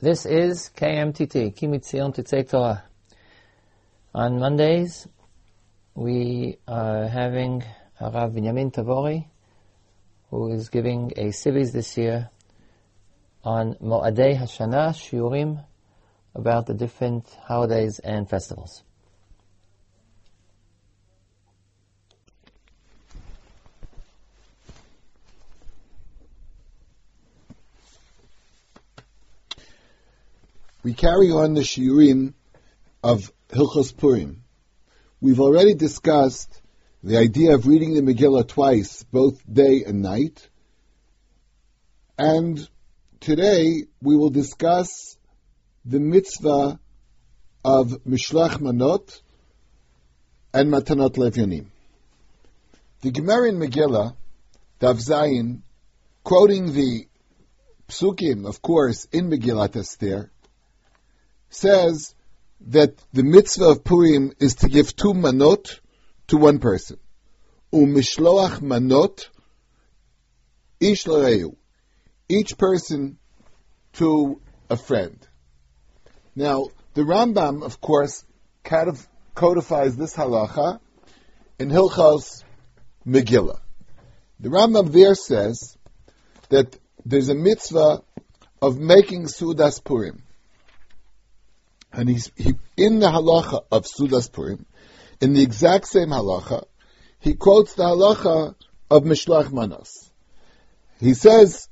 This is KMTT, Ki Mitzion Titzei Torah. On Mondays, we are having Rav Binyamin Tavori, who is giving a series this year on Mo'adei Hashanah, Shiurim, about the different holidays and festivals. We carry on the shiurim of Hilchos Purim. We've already discussed the idea of reading the Megillah twice, both day and night. And today we will discuss the mitzvah of Mishloach Manot and Matanot Levyonim. The Gemara in Megillah, Daf Zayin, quoting the Psukim, of course, in Megillat Esther, says that the mitzvah of Purim is to give 2 manot to one person. Umishloach manot ish l'reyu, each person to a friend. Now, the Rambam, of course, codifies this halacha in Hilchos Megillah. The Rambam there says that there's a mitzvah of making Sudas Purim. And he in the halacha of Sudas Purim, in the exact same halacha, he quotes the halacha of Mishloach Manos. He says,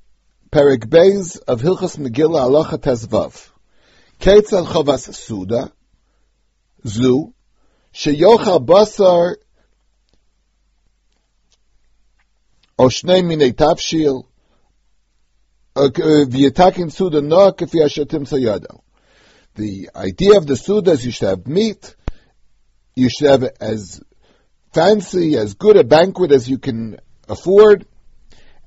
Perek Beis of Hilchos Megillah halacha Tezvav, Keitzal Chavas Suda, Zu, Sheyochal Basar, Oshnei Minei Tavshil, V'yetakin Suda Noah Kefi Ashetim Sayadav. The idea of the Suda is you should have meat, you should have as fancy, as good a banquet as you can afford.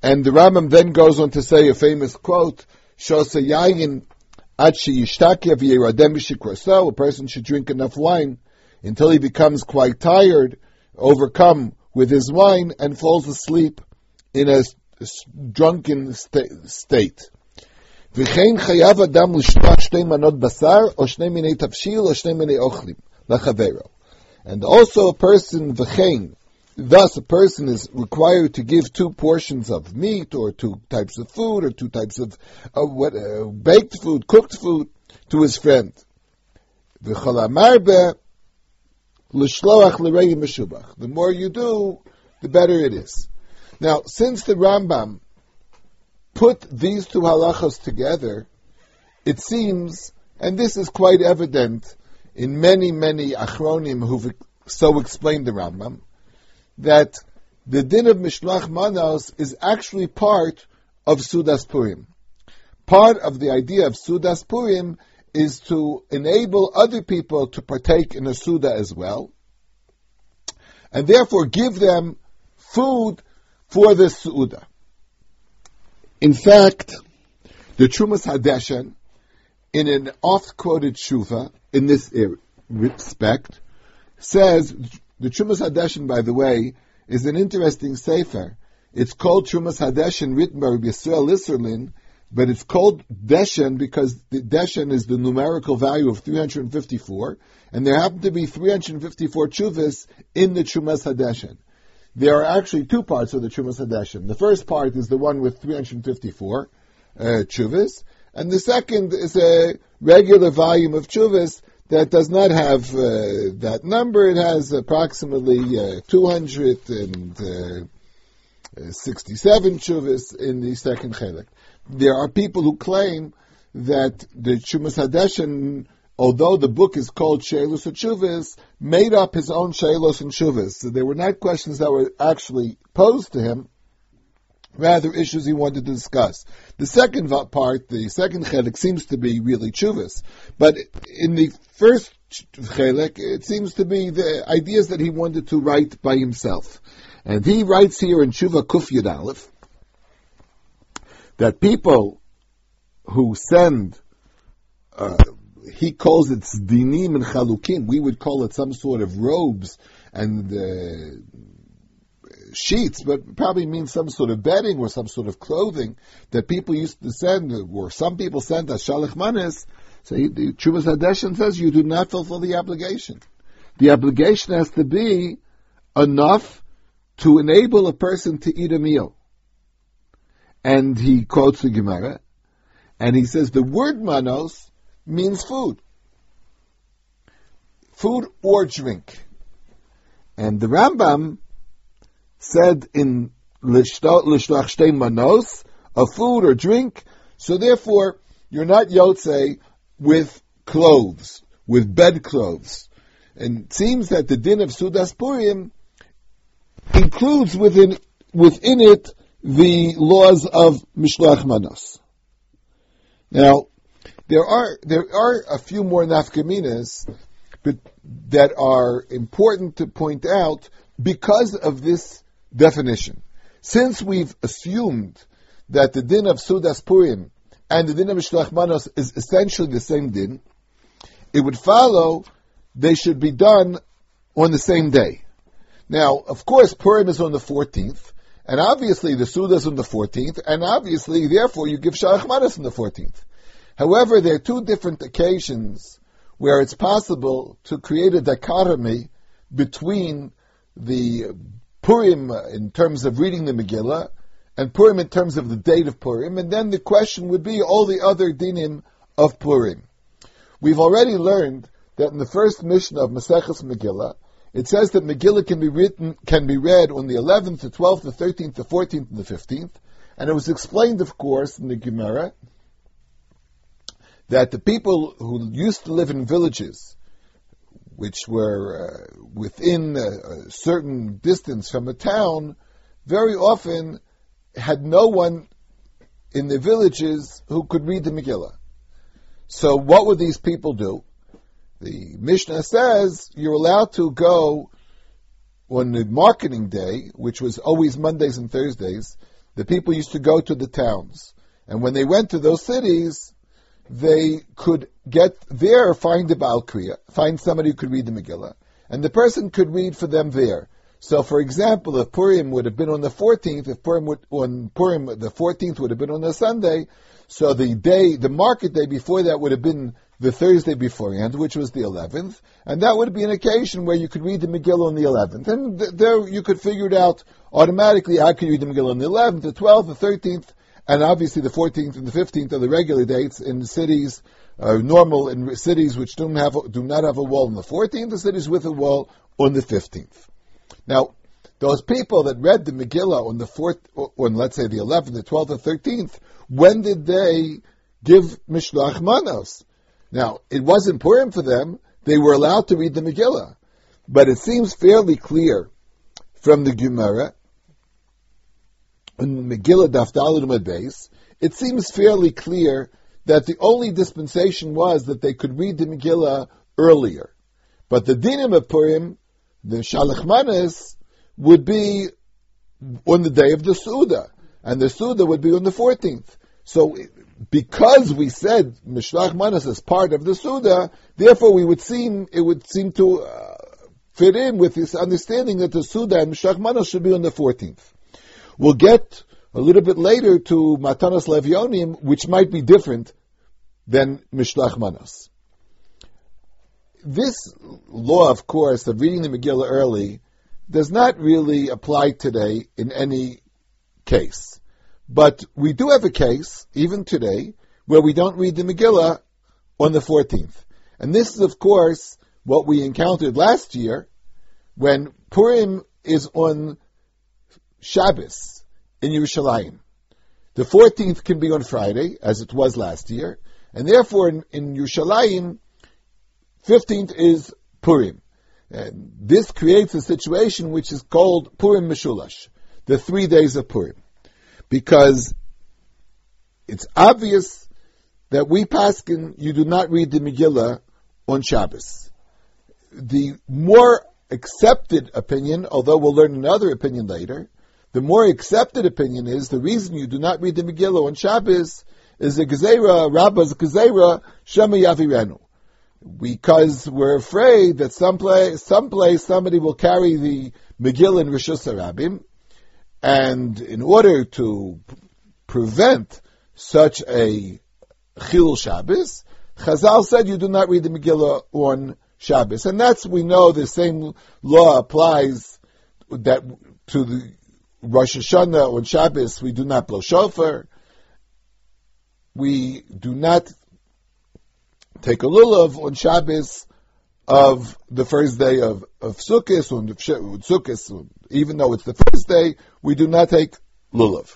And the Rambam then goes on to say a famous quote, Shosayayin Atshi Yishtakia V'yeradem B'shikraso, a person should drink enough wine until he becomes quite tired, overcome with his wine, and falls asleep in a drunken state. V'chein chayav adam l'shloach shtei manot basar, o shnei minei tavshil, o shnei minei ochlim, lachavero. And also a person is required to give 2 portions of meat, or 2 types of food, or 2 types of baked food, cooked food, to his friend. V'chol amarbe l'shloach l'rei meshubach. The more you do, the better it is. Now, since the Rambam put these 2 halachas together, it seems, and this is quite evident in many, many achronim who've so explained the Rambam, that the din of Mishloach Manos is actually part of Sudas Purim. Part of the idea of Sudas Purim is to enable other people to partake in a Suda as well, and therefore give them food for the Suda. In fact, the Trumas Hadeshen, in an oft-quoted shuva, in this respect, says, the Trumas Hadeshen, by the way, is an interesting sefer. It's called Trumas Hadeshen, written by Rabbi Yisrael Isserlin, but it's called Deshen because the Deshen is the numerical value of 354, and there happen to be 354 tshuvas in the Trumas Hadeshen. There are actually 2 parts of the Trumas Hadeshen. The first part is the one with 354 tshuvas, and the second is a regular volume of tshuvas that does not have that number. It has approximately 267 tshuvas in the second chelek. There are people who claim that the Trumas Hadeshen, although the book is called Sheilos and Tshuvas, made up his own Sheilos and Tshuvas. So they were not questions that were actually posed to him, rather issues he wanted to discuss. The second part, the second chelik, seems to be really Tshuvas. But in the first chelik, it seems to be the ideas that he wanted to write by himself. And he writes here in Tshuva Kuf Yud Aleph that people who send he calls it zdinim and chalukim. We would call it some sort of robes and sheets, but probably means some sort of bedding or some sort of clothing that people used to send, or some people sent as Shalach Manes. So Tshuvas HaDeshen says you do not fulfill the obligation. The obligation has to be enough to enable a person to eat a meal. And he quotes the Gemara, and he says the word manos means food. Food or drink. And the Rambam said in L'shtoach Shtei Manos, a food or drink, so therefore you're not Yotzei with clothes, with bed clothes. And it seems that the din of Sudas Purim includes within it the laws of Mishloach Manos. Now, there are a few more nafkaminas but that are important to point out because of this definition. Since we've assumed that the din of Sudas Purim and the din of Mishloach Manos is essentially the same din, it would follow they should be done on the same day. Now, of course, Purim is on the 14th, and obviously the Suda is on the 14th, and obviously, therefore, you give Shalach Manos on the 14th. However, there are two different occasions where it's possible to create a dichotomy between the Purim in terms of reading the Megillah, and Purim in terms of the date of Purim, and then the question would be all the other dinim of Purim. We've already learned that in the first Mishnah of Maseches Megillah, it says that Megillah can be read on the 11th, the 12th, the 13th, the 14th, and the 15th, and it was explained, of course, in the Gemara, that the people who used to live in villages, which were within a certain distance from a town, very often had no one in the villages who could read the Megillah. So what would these people do? The Mishnah says you're allowed to go on the marketing day, which was always Mondays and Thursdays. The people used to go to the towns. And when they went to those cities, they could get there, find the Baal Kriya, find somebody who could read the Megillah, and the person could read for them there. So, for example, if Purim would have been on the 14th, the 14th would have been on a Sunday, so the market day before that would have been the Thursday beforehand, which was the 11th, and that would be an occasion where you could read the Megillah on the 11th. And there you could figure it out automatically, how could you read the Megillah on the 11th, the 12th, the 13th, and obviously the 14th and the 15th are the regular dates in cities, normal in cities which do not have a wall on the 14th, the cities with a wall on the 15th. Now, those people that read the Megillah on the 4th, on let's say the 11th, the 12th, or 13th, when did they give Mishloach Manos? Now, it wasn't Purim for them. They were allowed to read the Megillah. But it seems fairly clear from the Gemara, in Megillah Daf Daled Amud Beis, it seems fairly clear that the only dispensation was that they could read the Megillah earlier. But the dinim of Purim, the Shalach Manos, would be on the day of the Suda, and the Suda would be on the 14th. So, because we said Mishloach Manos is part of the Suda, therefore it would seem to fit in with this understanding that the Suda and Mishloach Manos should be on the 14th. We'll get a little bit later to Matanos Levionim, which might be different than Mishloach Manos. This law, of course, of reading the Megillah early does not really apply today in any case. But we do have a case, even today, where we don't read the Megillah on the 14th. And this is, of course, what we encountered last year when Purim is on Shabbos in Yerushalayim. The 14th can be on Friday, as it was last year, and therefore in Yerushalayim, 15th is Purim. And this creates a situation which is called Purim Mishulash, the 3 days of Purim. Because it's obvious that we paskin, you do not read the Megillah on Shabbos. The more accepted opinion, although we'll learn another opinion later, the more accepted opinion is the reason you do not read the Megillah on Shabbos is the Gezerah, Rabba's Gezerah, Shema Yavirenu. Because we're afraid that someplace somebody will carry the Megillah in Rishus HaRabim, And in order to prevent such a Chilul Shabbos, Chazal said you do not read the Megillah on Shabbos. And that's, we know the same law applies that to the Rosh Hashanah on Shabbos. We do not blow shofar. We do not take a lulav on Shabbos of the first day of Sukkot, even though it's the first day, we do not take lulav.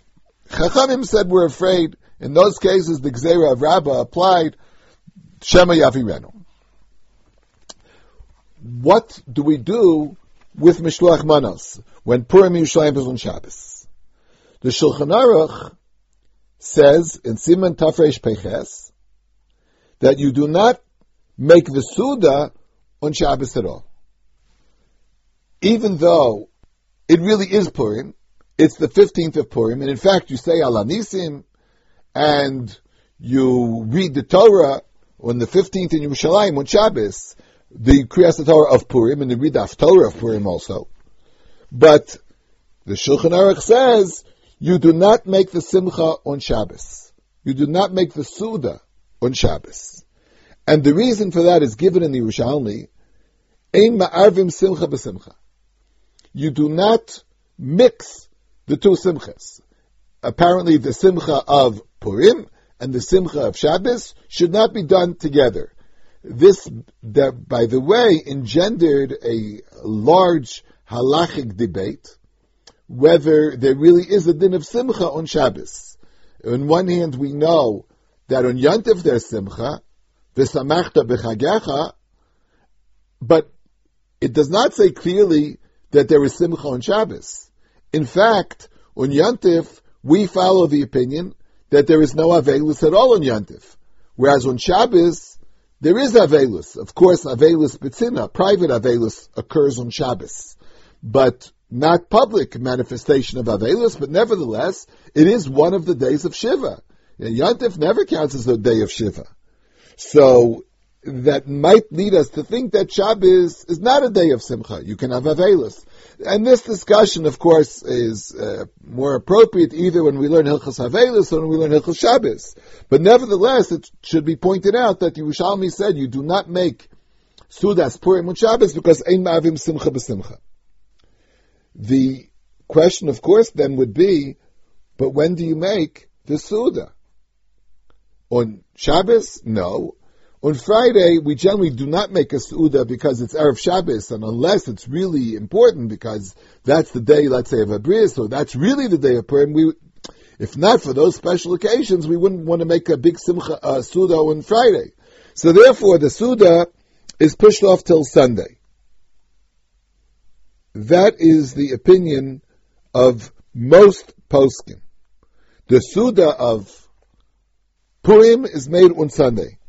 Chachamim said we're afraid. In those cases, the Gzeira of Rabbah applied, Shema Yavirenu. What do we do with Mishloach Manos when Purim Yerushalayim is on Shabbos? The Shulchan Aruch says in Siman Tafresh Peches that you do not make the Suda on Shabbos at all. Even though it really is Purim, it's the 15th of Purim, and in fact you say Ala Nisim, and you read the Torah on the 15th in Yerushalayim on Shabbos, the Kriyas Torah of Purim, and the read the Haftorah of Purim also. But the Shulchan Aruch says you do not make the Simcha on Shabbos. You do not make the Suda on Shabbos. And the reason for that is given in the Yerushalmi, Ein Ma'arvim Simcha B'Simcha. You do not mix the two Simchas. Apparently the Simcha of Purim and the Simcha of Shabbos should not be done together. This, that, by the way, engendered a large halachic debate whether there really is a din of Simcha on Shabbos. On one hand, we know that on Yantif there's Simcha, V'samachta b'chagecha, but it does not say clearly that there is Simcha on Shabbos. In fact, on Yantif, we follow the opinion that there is no Aveilus at all on Yantif, whereas on Shabbos, there is Aveilus. Of course, Aveilus B'tzina, private Aveilus, occurs on Shabbos, but not public manifestation of Aveilus, but nevertheless, it is one of the days of Shiva. And Yantif never counts as a day of Shiva. So that might lead us to think that Shabbos is not a day of Simcha. You can have Aveilus. And this discussion, of course, is more appropriate either when we learn Hilchos Aveilus or when we learn Hilchos Shabbos. But nevertheless, it should be pointed out that the Yerushalmi said you do not make Sudas Purim on Shabbos because Ein Ma'avim Simcha B'Simcha. The question, of course, then would be, but when do you make the Suda? On Shabbos? No. On Friday, we generally do not make a Suda because it's Erev Shabbos, and unless it's really important, because that's the day, let's say, of a bris, so that's really the day of Purim. If not for those special occasions, we wouldn't want to make a big Simcha Suda on Friday. So therefore, the Suda is pushed off till Sunday. That is the opinion of most poskim. The Suda of Purim is made on Sunday.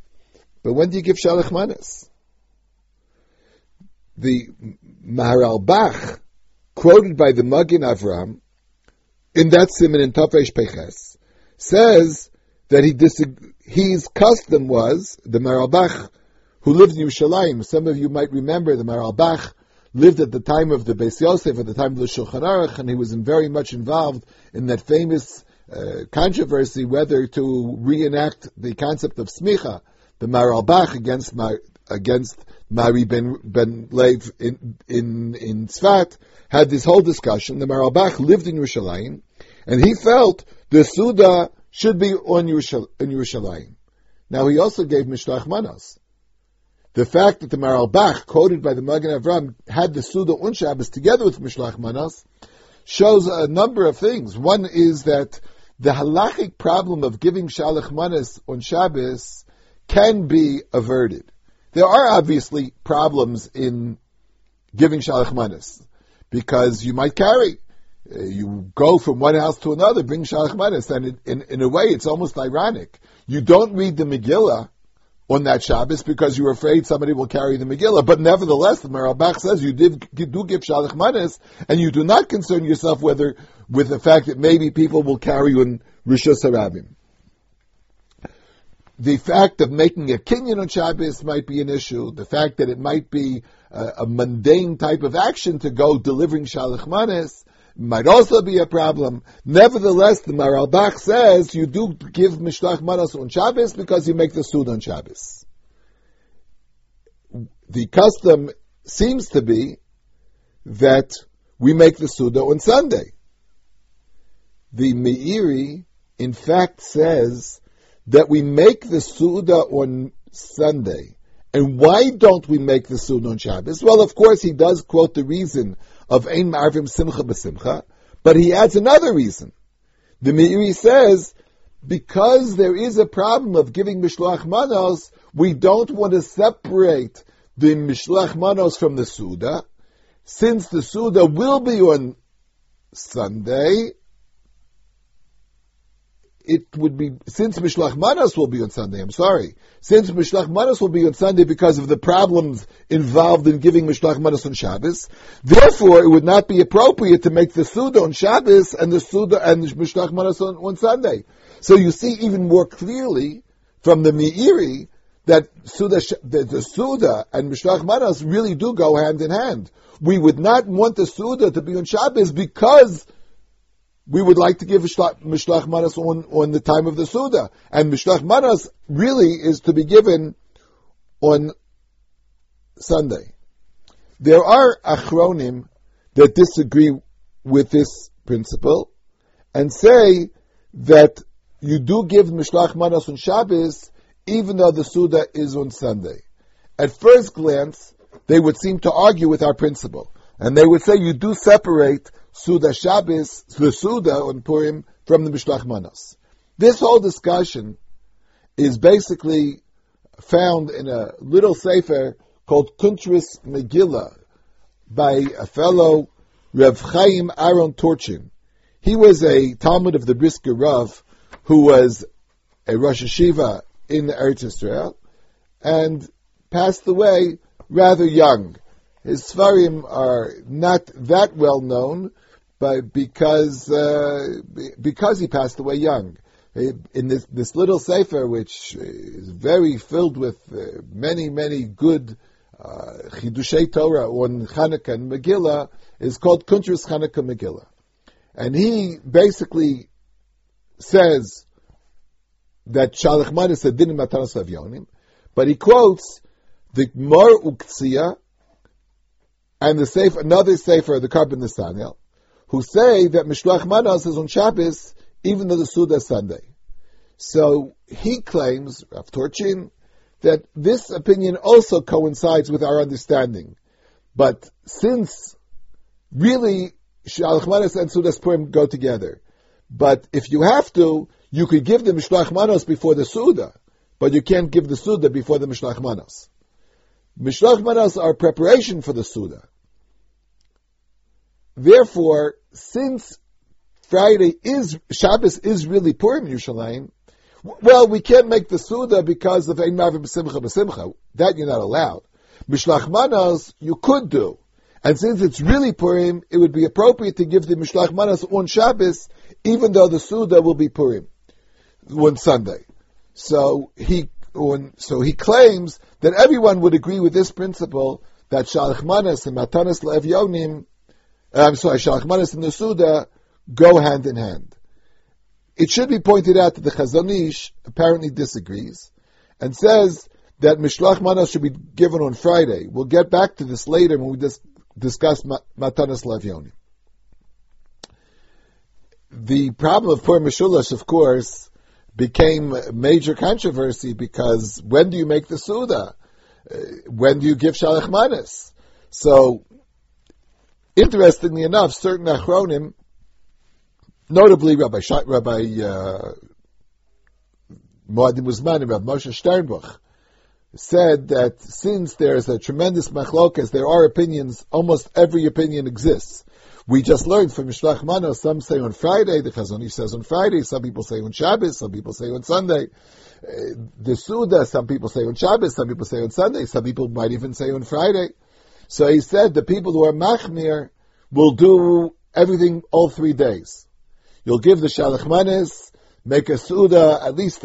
But when do you give Shalach Manos? The Maharal Bach, quoted by the Magen Avraham, in that siman in Tafresh Peches, says that his custom was, the Maharal Bach, who lived in Yerushalayim, some of you might remember the Maharal Bach lived at the time of the Beis Yosef, at the time of the Shulchan Aruch, and he was very much involved in that famous controversy whether to reenact the concept of smicha, the Maharal Bach against Mari ben Lev in Tzfat, had this whole discussion. The Maharal Bach lived in Yerushalayim, and he felt the Suda should be on in Yerushalayim. Now he also gave Mishloach Manos. The fact that the Maharal Bach, quoted by the Magen Avraham, had the Suda on Shabbos together with Mishloach Manos, shows a number of things. One is that the halachic problem of giving Shalach Manos on Shabbos can be averted. There are obviously problems in giving Shalach Manos, because you might carry. You go from one house to another, bring Shalach Manos, and in a way it's almost ironic. You don't read the Megillah on that Shabbos because you're afraid somebody will carry the Megillah. But nevertheless, the Maharal Bach says you do give Shalach Manos, and you do not concern yourself with the fact that maybe people will carry on Rishus HaRabim. The fact of making a kinyan on Shabbos might be an issue. The fact that it might be a mundane type of action to go delivering Shalach Manos might also be a problem. Nevertheless, the Maralbach says you do give Mishloach Manos on Shabbos because you make the Suda on Shabbos. The custom seems to be that we make the Suda on Sunday. The Meiri, in fact, says that we make the Suda on Sunday. And why don't we make the Suda on Shabbos? Well, of course, he does quote the reason of Ein Ma'arvim Simcha B'Simcha, but he adds another reason. The Meiri says, because there is a problem of giving Mishloach Manos, we don't want to separate the Mishloach Manos from the Suda, since the Suda will be on Sunday. Since Mishloach Manos will be on Sunday because of the problems involved in giving Mishloach Manos on Shabbos, therefore it would not be appropriate to make the Suda on Shabbos and the Suda and Mishloach Manos on Sunday. So you see even more clearly from the Meiri that the Suda and Mishloach Manos really do go hand in hand. We would not want the Suda to be on Shabbos because we would like to give Mishloach Manos on the time of the Suda. And Mishloach Manos really is to be given on Sunday. There are Achronim that disagree with this principle and say that you do give Mishloach Manos on Shabbos even though the Suda is on Sunday. At first glance, they would seem to argue with our principle. And they would say you do separate Suda Shabbos, the Suda on Purim, from the Mishloach Manos. This whole discussion is basically found in a little sefer called Kuntris Megillah by a fellow, Reb Chaim Aaron Turchin. He was a Talmud of the Brisker Rav, who was a Rosh Hashiva in Eretz Israel, and passed away rather young. His Sfarim are not that well known, but because he passed away young. In this little sefer, which is very filled with many good Chidushei Torah on Chanukah and Megillah, is called Kuntris Chanukah Megillah, and he basically says that Shalach Manos Adinim Matanos Avyonim, but he quotes the Gemara Uktziah and the sefer, another sefer, the Karban Nathaniel, who say that Mishloach Manos is on Shabbos, even though the Suda is Sunday. So he claims, Rav Turchin, that this opinion also coincides with our understanding. But since really Shalach Manos and Sudas Purim go together, but if you have to, you could give the Mishloach Manos before the Suda, but you can't give the Suda before the Mishloach Manos. Mishloach Manos are preparation for the Suda. Therefore, since Shabbos is really Purim Yerushalayim, well, we can't make the Suda because of Ein Ma'arvim B'Simcha B'Simcha. That you're not allowed. Mishloach Manos you could do. And since it's really Purim, it would be appropriate to give the Mishloach Manos on Shabbos, even though the Suda will be Purim on Sunday. So he claims that everyone would agree with this principle that Shalach Manos and Matanos Le'Avyonim, Shalach Manos and the Suda go hand in hand. It should be pointed out that the Chazon Ish apparently disagrees and says that Mishloach Manos should be given on Friday. We'll get back to this later when we discuss Matanos Le'Avyonim. The problem of Purim Mishulash, of course, became a major controversy because when do you make the Suda? When do you give Shalach Manos? So, interestingly enough, certain Achronim, notably Rabbi Moadim Uzman and Rabbi Moshe Sternbuch, said that since there is a tremendous machlokas, there are opinions, almost every opinion exists. We just learned from Mishloach Manos, some say on Friday, the Chazon Ish says on Friday, some people say on Shabbos, some people say on Sunday. The Suda, some people say on Shabbos, some people say on Sunday, some people might even say on Friday. So he said the people who are Machmir will do everything all 3 days. You'll give the Shalach Manos, make a Suda, at least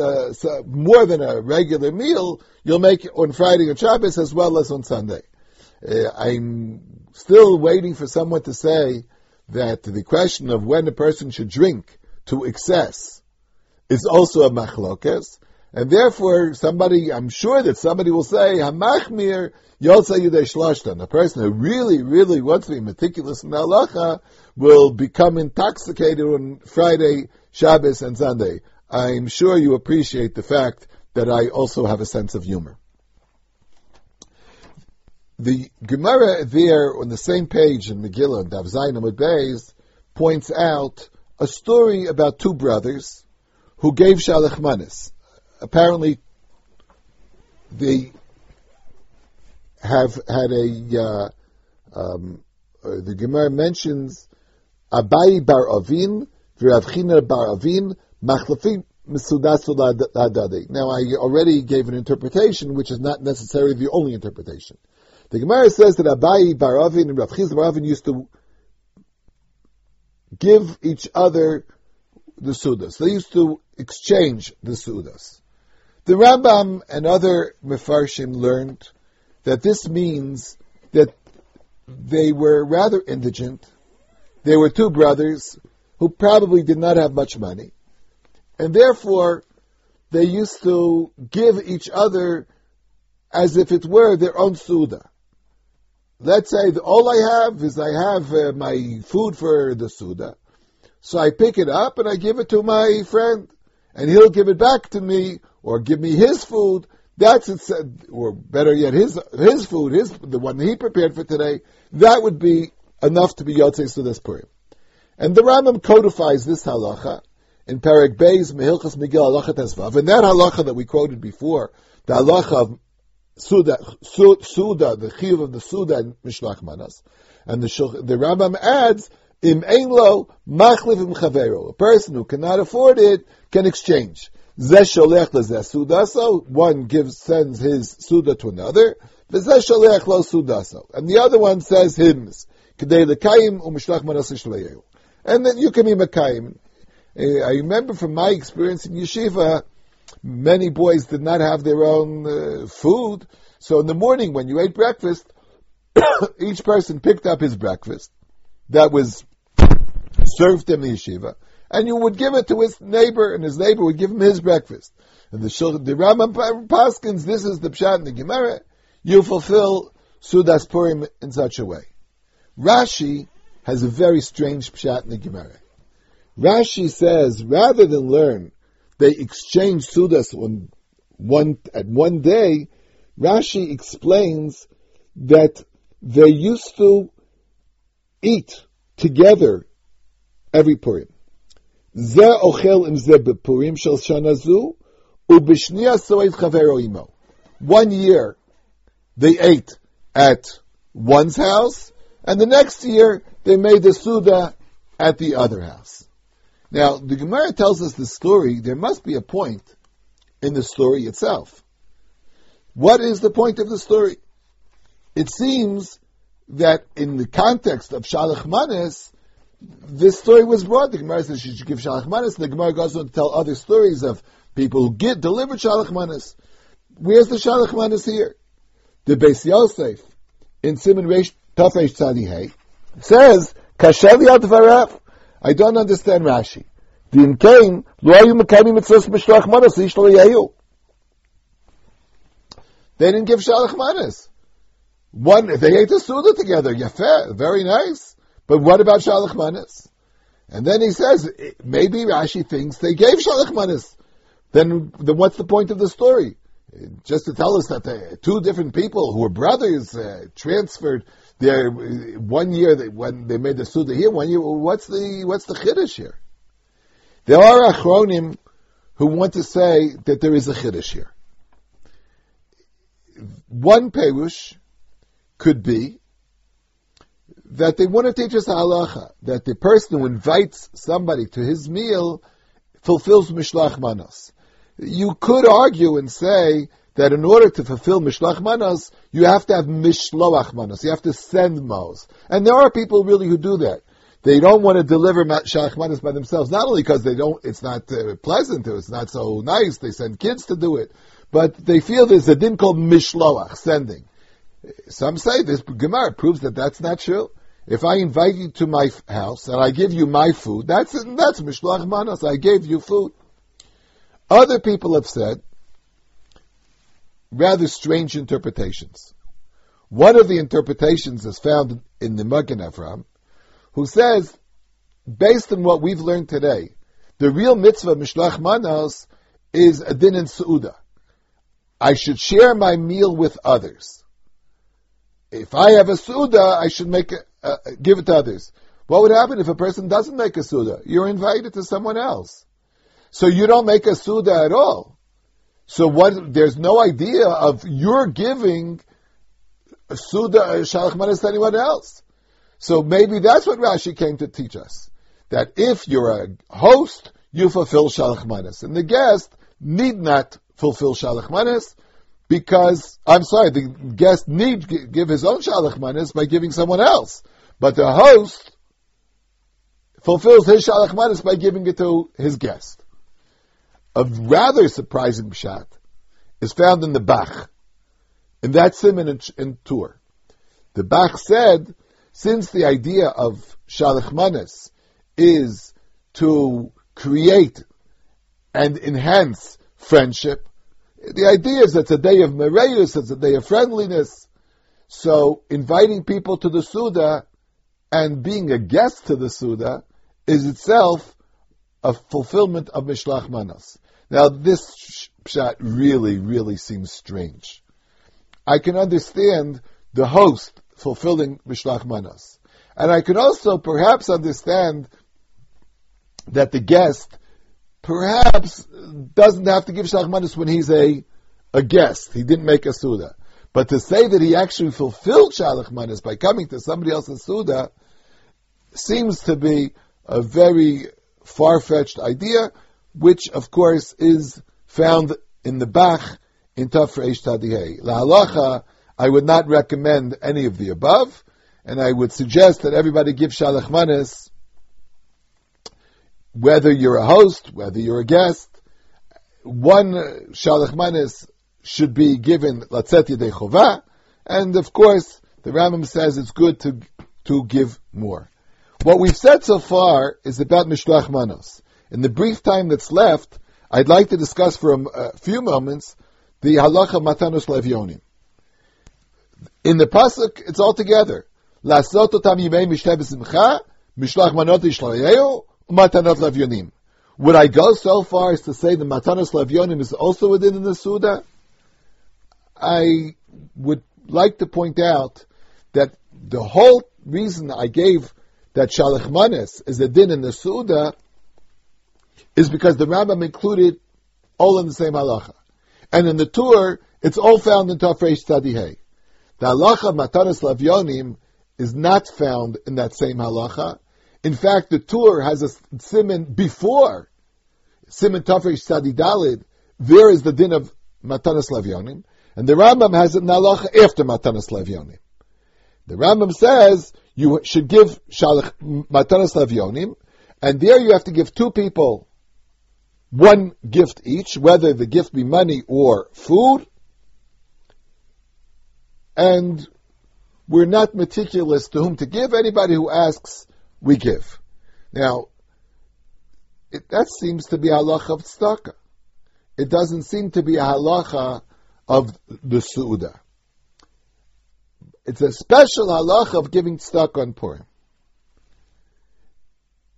more than a regular meal, you'll make on Friday or Shabbos as well as on Sunday. I'm still waiting for someone to say that the question of when a person should drink to excess is also a machlokes, and therefore somebody, I'm sure that somebody will say, Hamachmir Yotza Yidei Shloshtan. A person who really, really wants to be meticulous in halacha will become intoxicated on Friday, Shabbos, and Sunday. I'm sure you appreciate the fact that I also have a sense of humor. The Gemara there on the same page in Megillah and Daf Zayin Amud Beis points out a story about two brothers who gave Shalach Manas. Apparently, they have had a. The Gemara mentions Abai bar Avin, Rav China bar Avin, Machlafim. Now, I already gave an interpretation, which is not necessarily the only interpretation. The Gemara says that Abai bar Avin and Rav Chizda bar Avin used to give each other the sudas. They used to exchange the sudas. The Rambam and other Mefarshim learned that this means that they were rather indigent. They were two brothers who probably did not have much money. And therefore, they used to give each other as if it were their own suda. Let's say all I have is my food for the suda. So I pick it up and I give it to my friend. And he'll give it back to me or give me his food. That's it, or better yet, his food, the one he prepared for today. That would be enough to be Yotzei Sudas Purim. And the Rambam codifies this halacha in Perek Beis Mehilchas Megillah Halacha Tesvav. And that halacha that we quoted before, the halacha of Suda, the chiyuv of the Suda and Mishlach Manas. And the Rambam adds, Im ein lo machlif im chavero. A person who cannot afford it can exchange. Zeh sholech lezeh sudaso. One sends his suda to another. V'zeh sholech lo sudaso. And the other one says hymns. K'dei lekayim u'mishlach manas yishleyehu. And then you can be mekayim. I remember from my experience in yeshiva, many boys did not have their own food. So in the morning when you ate breakfast, each person picked up his breakfast that was served him in the yeshiva, and you would give it to his neighbor, and his neighbor would give him his breakfast. And the Rambam Paskins, this is the Pshat in the Gemara, you fulfill Sudas Purim in such a way. Rashi has a very strange Pshat in the Gemara. Rashi says, rather than learn, they exchange Sudas at one day, Rashi explains that they used to eat together every Purim. Zeh ochel im zeh b'purim shel shana zu, u'b'shnia so'ed chavero imo. 1 year they ate at one's house, and the next year they made the suda at the other house. Now, the Gemara tells us the story. There must be a point in the story itself. What is the point of the story? It seems that in the context of Shalach Manas, this story was brought. The Gemara says she should give Shalach Manas, and the Gemara goes on to tell other stories of people who delivered Shalach Manas. Where's the Shalach Manas here? The Beis Yosef, in Siman Reish Tafesh Tzadihei, says, Kasheli Advarav. I don't understand Rashi. They didn't give Shalach Manas. They ate the Suda together. Yafeh, very nice. But what about Shalach Manas? And then he says, maybe Rashi thinks they gave Shalach Manas. Then what's the point of the story? Just to tell us that two different people who were brothers transferred their 1 year when they made the Suda here, 1 year. What's the Chiddush here? There are Achronim who want to say that there is a Chiddush here. One Perush could be that they want to teach us halacha, that the person who invites somebody to his meal fulfills Mishlach Manas. You could argue and say that in order to fulfill Mishlach Manas, you have to have Mishloach Manas, you have to send Maos. And there are people really who do that. They don't want to deliver Shalach Manas by themselves, not only because it's not pleasant, it's not so nice, they send kids to do it, but they feel there's a din called Mishloach, sending. Some say this Gemara proves that that's not true. If I invite you to my house and I give you my food, that's mishloach manos. I gave you food. Other people have said rather strange interpretations. One of the interpretations is found in the Magen Avraham, who says, based on what we've learned today, the real mitzvah mishloach manos is a din in seuda. I should share my meal with others. If I have a seuda, I should give it to others. What would happen if a person doesn't make a seuda? You're invited to someone else, so you don't make a seuda at all. So what? There's no idea of you're giving a seuda shalach manos to anyone else. So maybe that's what Rashi came to teach us, that if you're a host, you fulfill shalach manos, and the guest need not fulfill shalach manos. The guest need to give his own shalach manos by giving someone else. But the host fulfills his shalach manos by giving it to his guest. A rather surprising pshat is found in the Bach, in that siman in Tur. The Bach said, since the idea of shalach manos is to create and enhance friendship, the idea is it's a day of merayus, it's a day of friendliness. So inviting people to the Suda and being a guest to the Suda is itself a fulfillment of Mishloach Manos. Now this pshat really, really seems strange. I can understand the host fulfilling Mishloach Manos. And I can also perhaps understand that the guest perhaps doesn't have to give shalach manos when he's a guest. He didn't make a suda. But to say that he actually fulfilled shalach manos by coming to somebody else's suda seems to be a very far-fetched idea, which, of course, is found in the Bach in Taf Reish Tadihei. La halacha, I would not recommend any of the above, and I would suggest that everybody give shalach manos, whether you're a host, whether you're a guest. One shalach manos should be given latzet yedei chova, and of course the Rambam says it's good to give more. What we've said so far is about mishloach manos. In the brief time that's left, I'd like to discuss for a few moments the halacha matanos levyonim. In the pasuk, it's all together. Lasot otam yimei mishneh b'simcha, mishloach manot yishloyehu, Matanot Levyonim. Would I go so far as to say the Matanos Levyonim is also within the Suda? I would like to point out that the whole reason I gave that Shalach Manos is a din in the Suda is because the Rambam included all in the same halacha. And in the Tur, it's all found in Taf Reish Tzadihei. The halacha Matanos Levyonim is not found in that same halacha. In fact, the Tur has a siman before siman Taf Reish Tzadi Daled. There is the din of Matanos Levyonim, and the Rambam has an halacha after Matanos Levyonim. The Rambam says you should give shalach Matanos Levyonim, and there you have to give two people one gift each, whether the gift be money or food. And we're not meticulous to whom to give. Anybody who asks, we give. Now, that seems to be a halacha of tzedakah. It doesn't seem to be a halacha of the su'udah. It's a special halacha of giving tzedakah on Purim.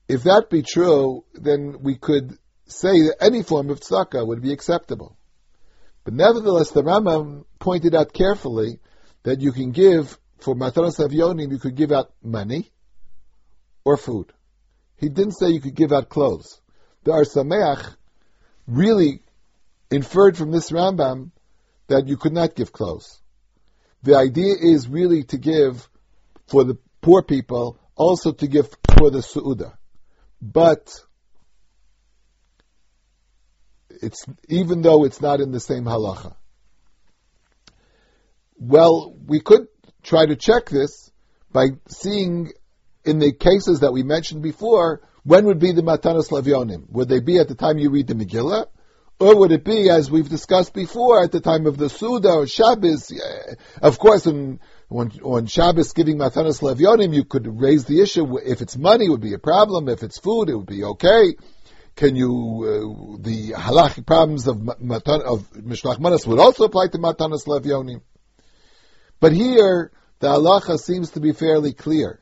If that be true, then we could say that any form of tzedakah would be acceptable. But nevertheless, the Rambam pointed out carefully that you can give, for Matanos Levyonim, you could give out money or food. He didn't say you could give out clothes. The Ar Sameach really inferred from this Rambam that you could not give clothes. The idea is really to give for the poor people, also to give for the Su'udah. But it's even though it's not in the same halacha. Well, we could try to check this by seeing, in the cases that we mentioned before, when would be the Matanos Levyonim? Would they be at the time you read the Megillah? Or would it be, as we've discussed before, at the time of the Suda or Shabbos? Of course, in On Shabbos giving Matanas Levyonim, you could raise the issue. If it's money, it would be a problem. If it's food, it would be okay. Can you, the halachic problems of Mishloach Manos would also apply to Matanas Levyonim. But here, the halacha seems to be fairly clear.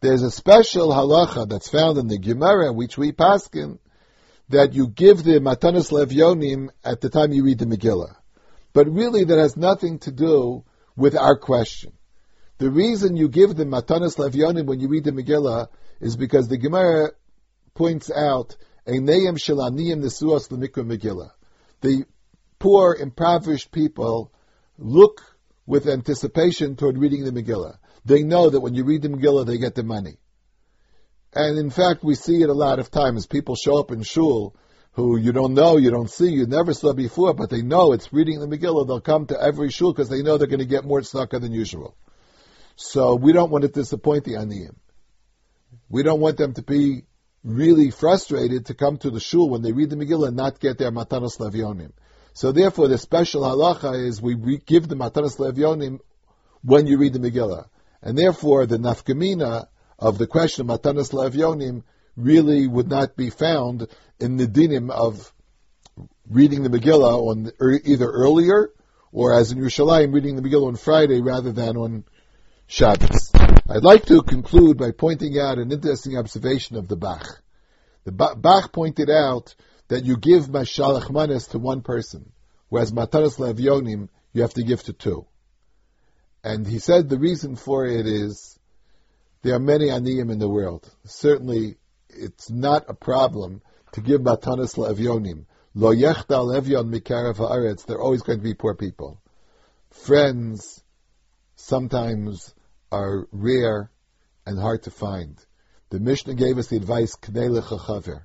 There's a special halacha that's found in the Gemara, which we paskin, that you give the Matanas Levyonim at the time you read the Megillah. But really, that has nothing to do with our question. The reason you give the Matanas Levyonim when you read the Megillah is because the Gemara points out, Einayim shel aniyim nesuos l'mikra Megillah. The poor, impoverished people look with anticipation toward reading the Megillah. They know that when you read the Megillah, they get the money. And in fact, we see it a lot of times. People show up in shul who you don't know, you don't see, you never saw before, but they know it's reading the Megillah. They'll come to every shul because they know they're going to get more tzedakah than usual. So we don't want to disappoint the aniyim. We don't want them to be really frustrated to come to the shul when they read the Megillah and not get their Matanos Levyonim. So therefore, the special halacha is we give the Matanas Levyonim when you read the Megillah. And therefore, the nafkamina of the question of Matanas Levyonim really would not be found in the dinim of reading the Megillah on either earlier, or as in Yerushalayim, reading the Megillah on Friday rather than on Shabbos. I'd like to conclude by pointing out an interesting observation of the Bach. The Bach pointed out that you give Mashalach Manas to one person, whereas Matanas Levyonim you have to give to two. And he said the reason for it is there are many aniyim in the world. Certainly, it's not a problem to give Matanas Levyonim. Lo yechdal evyon mikarav haaretz. They're always going to be poor people. Friends sometimes are rare and hard to find. The Mishnah gave us the advice, Knei lecha chaver.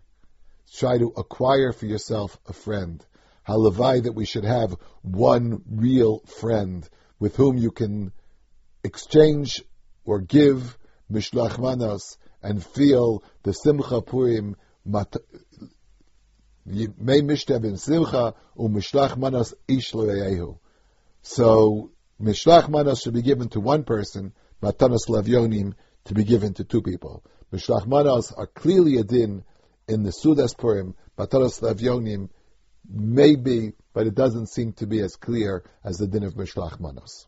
Try to acquire for yourself a friend. Halavai that we should have one real friend with whom you can exchange or give Mishloach Manos and feel the Simcha Purim. May Mishtev in Simcha u'Mishloach Manos ish lo yayehu. So Mishloach Manos should be given to one person, Matanas Levyonim to be given to two people. Mishloach Manos are clearly a din in the Sudas Purim. Matanas Levyonim may be, but it doesn't seem to be as clear as the din of Mishloach Manos.